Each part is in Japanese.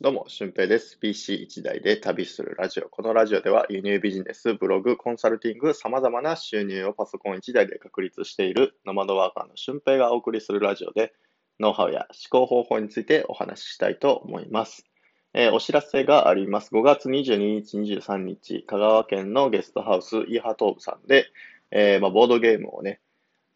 どうも、俊平です。PC1 台で旅するラジオ。このラジオでは輸入ビジネス、ブログ、コンサルティング、様々な収入をパソコン1台で確立しているノマドワーカーの俊平がお送りするラジオで、ノウハウや思考方法についてお話ししたいと思います。お知らせがあります。5月22日、23日、香川県のゲストハウス、イーハトーブさんで、ボードゲームをね、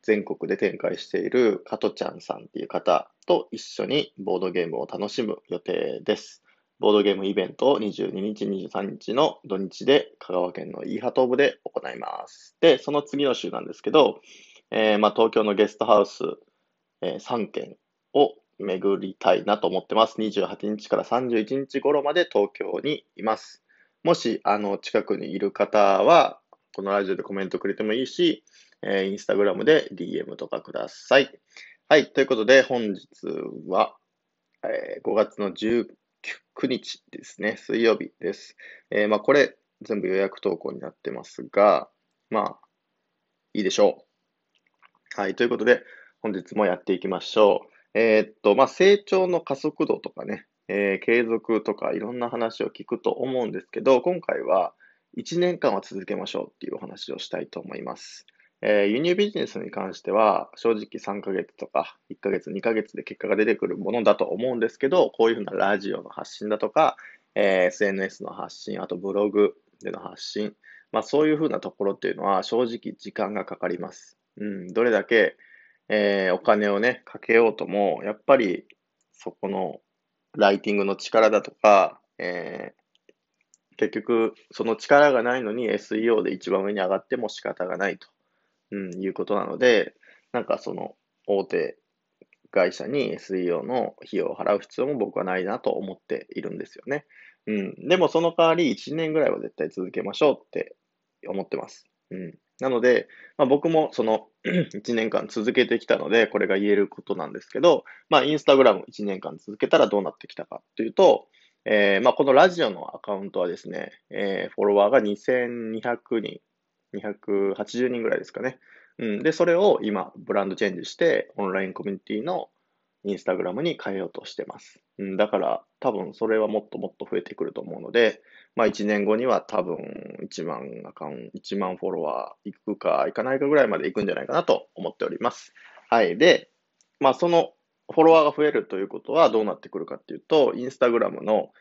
全国で展開している加トちゃんさんっていう方と一緒にボードゲームを楽しむ予定です。ボードゲームイベントを22日、23日の土日で香川県のイーハトーブで行います。で、その次の週なんですけど、東京のゲストハウス、3県を巡りたいなと思ってます。28日から31日頃まで東京にいます。もし、近くにいる方は、このラジオでコメントくれてもいいし、インスタグラムで DM とかください。はい、ということで本日は、5月の19日ですね、水曜日です。これ全部予約投稿になってますが、いいでしょう。はい、ということで本日もやっていきましょう。成長の加速度とかね、継続とかいろんな話を聞くと思うんですけど、今回は1年間は続けましょうっていうお話をしたいと思います。輸入ビジネスに関しては正直3ヶ月とか1ヶ月2ヶ月で結果が出てくるものだと思うんですけど、こういうふうなラジオの発信だとか、SNS の発信、あとブログでの発信、そういうふうなところっていうのは正直時間がかかります。どれだけ、お金をねかけようとも、やっぱりそこのライティングの力だとか、結局その力がないのに SEO で一番上に上がっても仕方がないと。いうことなので、その大手会社に SEO の費用を払う必要も僕はないなと思っているんですよね。でもその代わり1年ぐらいは絶対続けましょうって思ってます。なので、僕もその1年間続けてきたので、これが言えることなんですけど、インスタグラム1年間続けたらどうなってきたかというと、このラジオのアカウントはですね、フォロワーが2200人。280人ぐらいですかね。で、それを今、ブランドチェンジして、オンラインコミュニティのインスタグラムに変えようとしてます。だから、多分それはもっともっと増えてくると思うので、1年後には多分1万フォロワーいくかいかないかぐらいまでいくんじゃないかなと思っております。はい。で、そのフォロワーが増えるということはどうなってくるかっていうと、インスタグラムの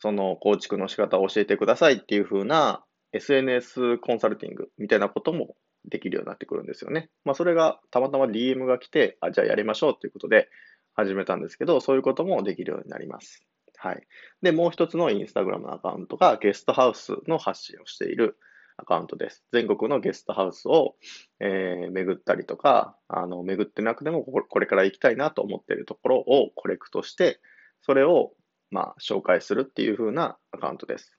その構築の仕方を教えてくださいっていう風な、SNS コンサルティングみたいなこともできるようになってくるんですよね。それがたまたま DM が来て、じゃあやりましょうということで始めたんですけど、そういうこともできるようになります。はい。で、もう一つのインスタグラムのアカウントがゲストハウスの発信をしているアカウントです。全国のゲストハウスを、巡ったりとか、巡ってなくてもこれから行きたいなと思っているところをコレクトして、それを紹介するっていう風なアカウントです。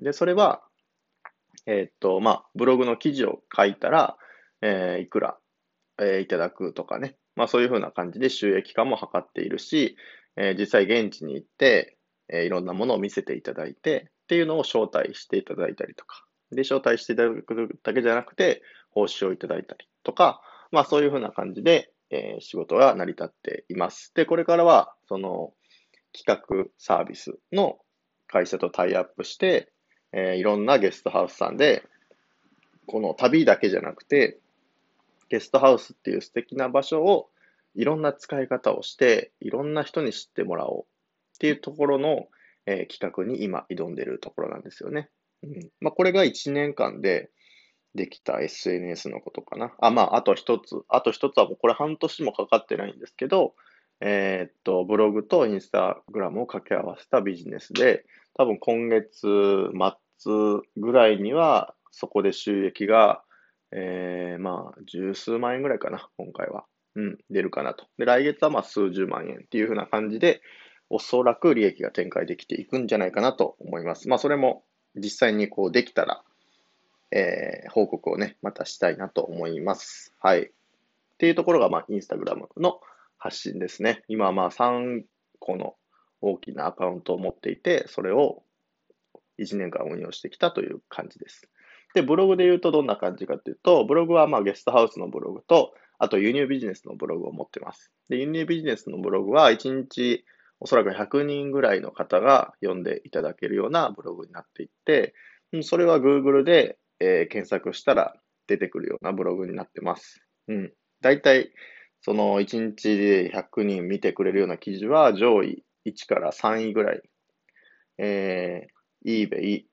で、それはブログの記事を書いたら、いくら、いただくとかね。そういうふうな感じで収益化も図っているし、実際現地に行って、いろんなものを見せていただいて、っていうのを招待していただいたりとか。で、招待していただくだけじゃなくて、報酬をいただいたりとか、そういうふうな感じで、仕事が成り立っています。で、これからは、その、企画サービスの会社とタイアップして、いろんなゲストハウスさんで、この旅だけじゃなくて、ゲストハウスっていう素敵な場所をいろんな使い方をして、いろんな人に知ってもらおうっていうところの、企画に今挑んでいるところなんですよね。これが1年間でできた SNS のことかな。あと一つはもうこれ半年もかかってないんですけど、ブログとインスタグラムを掛け合わせたビジネスで、多分今月末ぐらいには、そこで収益が、十数万円ぐらいかな、今回は。出るかなと。で、来月は数十万円っていう風な感じで、おそらく利益が展開できていくんじゃないかなと思います。それも実際にこうできたら、報告をね、またしたいなと思います。はい。っていうところが、インスタグラムの発信ですね。今は3個の大きなアカウントを持っていて、それを1年間運用してきたという感じです。で、ブログで言うとどんな感じかというと、ブログはゲストハウスのブログと、あと輸入ビジネスのブログを持ってます。で、輸入ビジネスのブログは1日おそらく100人ぐらいの方が読んでいただけるようなブログになっていって、それは Google で、検索したら出てくるようなブログになってます。だいたいその1日で100人見てくれるような記事は上位1から3位ぐらい。eBay、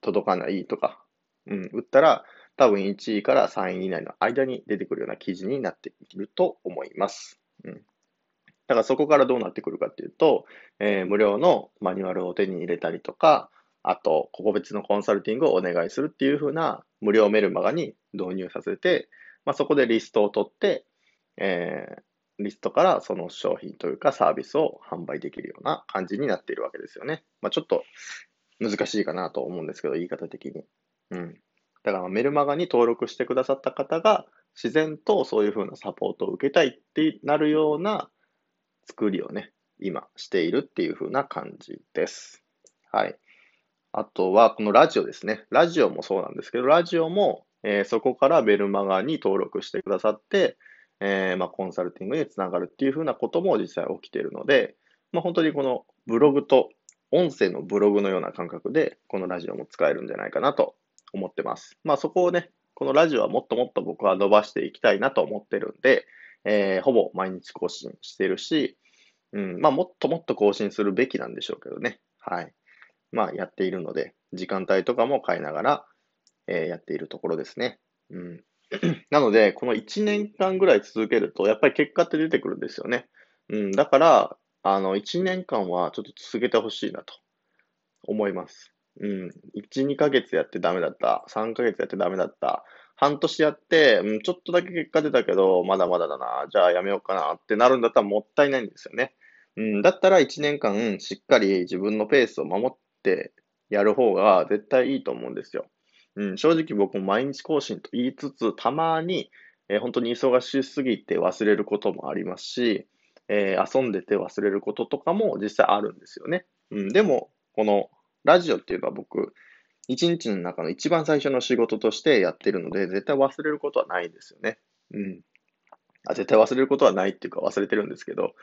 届かないとか、打ったら多分1位から3位以内の間に出てくるような記事になっていると思います。だからそこからどうなってくるかっていうと、無料のマニュアルを手に入れたりとか、あと個別のコンサルティングをお願いするっていう風な無料メルマガに導入させて、そこでリストを取って、リストからその商品というかサービスを販売できるような感じになっているわけですよね。ちょっと難しいかなと思うんですけど、言い方的に。だからメルマガに登録してくださった方が自然とそういう風なサポートを受けたいってなるような作りをね、今しているっていう風な感じです。はい。あとはこのラジオですね。ラジオもそうなんですけど、ラジオも、そこからメルマガに登録してくださって、コンサルティングにつながるっていう風なことも実際起きているので、本当にこのブログと音声のブログのような感覚でこのラジオも使えるんじゃないかなと思ってます。そこをね、このラジオはもっともっと僕は伸ばしていきたいなと思ってるんで、ほぼ毎日更新してるし、もっともっと更新するべきなんでしょうけどね。はい。やっているので、時間帯とかも変えながら、やっているところですね。なので、この1年間ぐらい続けると、やっぱり結果って出てくるんですよね。だから、1年間はちょっと続けてほしいなと思います。1、2ヶ月やってダメだった。3ヶ月やってダメだった。半年やって、ちょっとだけ結果出たけど、まだまだだな。じゃあやめようかなってなるんだったらもったいないんですよね。だったら1年間しっかり自分のペースを守ってやる方が絶対いいと思うんですよ。正直僕も毎日更新と言いつつ、たまに、本当に忙しすぎて忘れることもありますし、遊んでて忘れることとかも実際あるんですよね。でも、このラジオっていうのは僕、一日の中の一番最初の仕事としてやってるので、絶対忘れることはないんですよね。絶対忘れることはないっていうか忘れてるんですけど、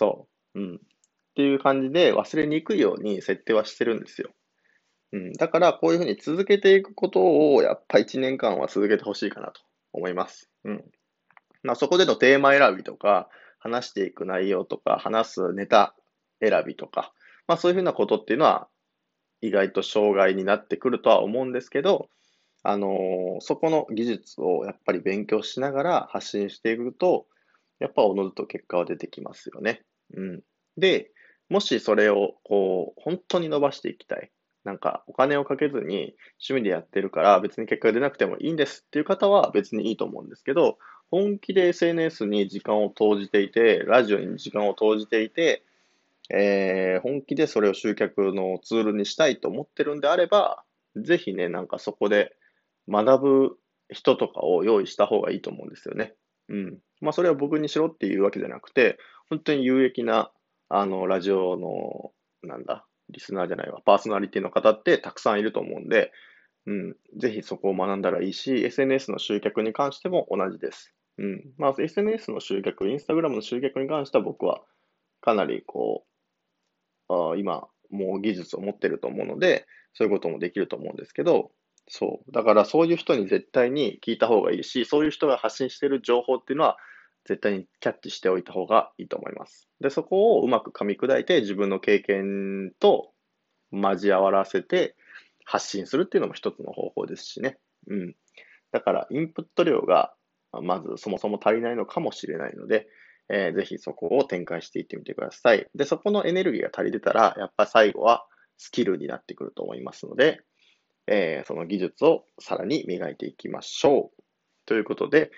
っていう感じで忘れにくいように設定はしてるんですよ。だからこういうふうに続けていくことをやっぱ1年間は続けてほしいかなと思います。そこでのテーマ選びとか、話していく内容とか、話すネタ選びとか、そういうふうなことっていうのは意外と障害になってくるとは思うんですけど、そこの技術をやっぱり勉強しながら発信していくと、やっぱおのずと結果は出てきますよね。で、もしそれをこう本当に伸ばしていきたい。お金をかけずに趣味でやってるから別に結果が出なくてもいいんですっていう方は別にいいと思うんですけど、本気で SNS に時間を投じていて、ラジオに時間を投じていて、本気でそれを集客のツールにしたいと思ってるんであれば、ぜひね、そこで学ぶ人とかを用意した方がいいと思うんですよね。それは僕にしろっていうわけじゃなくて、本当に有益な、ラジオの、リスナーじゃないわ、パーソナリティの方ってたくさんいると思うんで、ぜひそこを学んだらいいし、SNS の集客に関しても同じです。SNS の集客、Instagram の集客に関しては僕はかなり今もう技術を持ってると思うので、そういうこともできると思うんですけど、だからそういう人に絶対に聞いた方がいいし、そういう人が発信してる情報っていうのは絶対にキャッチしておいた方がいいと思います。で、そこをうまく噛み砕いて自分の経験と交わらせて発信するっていうのも一つの方法ですしね。だからインプット量がまずそもそも足りないのかもしれないので、ぜひそこを展開していってみてください。で、そこのエネルギーが足りてたら、やっぱ最後はスキルになってくると思いますので、その技術をさらに磨いていきましょう。ということで、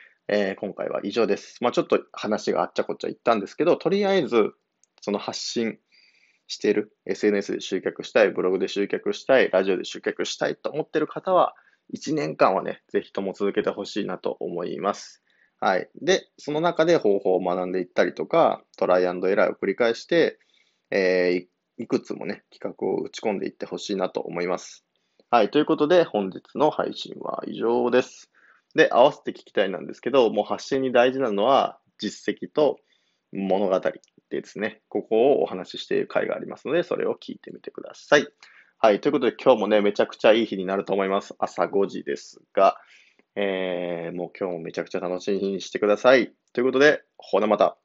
今回は以上です。ちょっと話があっちゃこっちゃ言ったんですけど、とりあえず、その発信している、SNS で集客したい、ブログで集客したい、ラジオで集客したいと思っている方は、1年間はね、ぜひとも続けてほしいなと思います。はい。で、その中で方法を学んでいったりとか、トライアンドエラーを繰り返して、いくつもね、企画を打ち込んでいってほしいなと思います。はい。ということで、本日の配信は以上です。で、合わせて聞きたいなんですけど、もう発信に大事なのは、実績と物語ってですね、ここをお話ししている回がありますので、それを聞いてみてください。はい、ということで今日もね、めちゃくちゃいい日になると思います。朝5時ですが、もう今日もめちゃくちゃ楽しい日にしてください。ということで、ほなまた。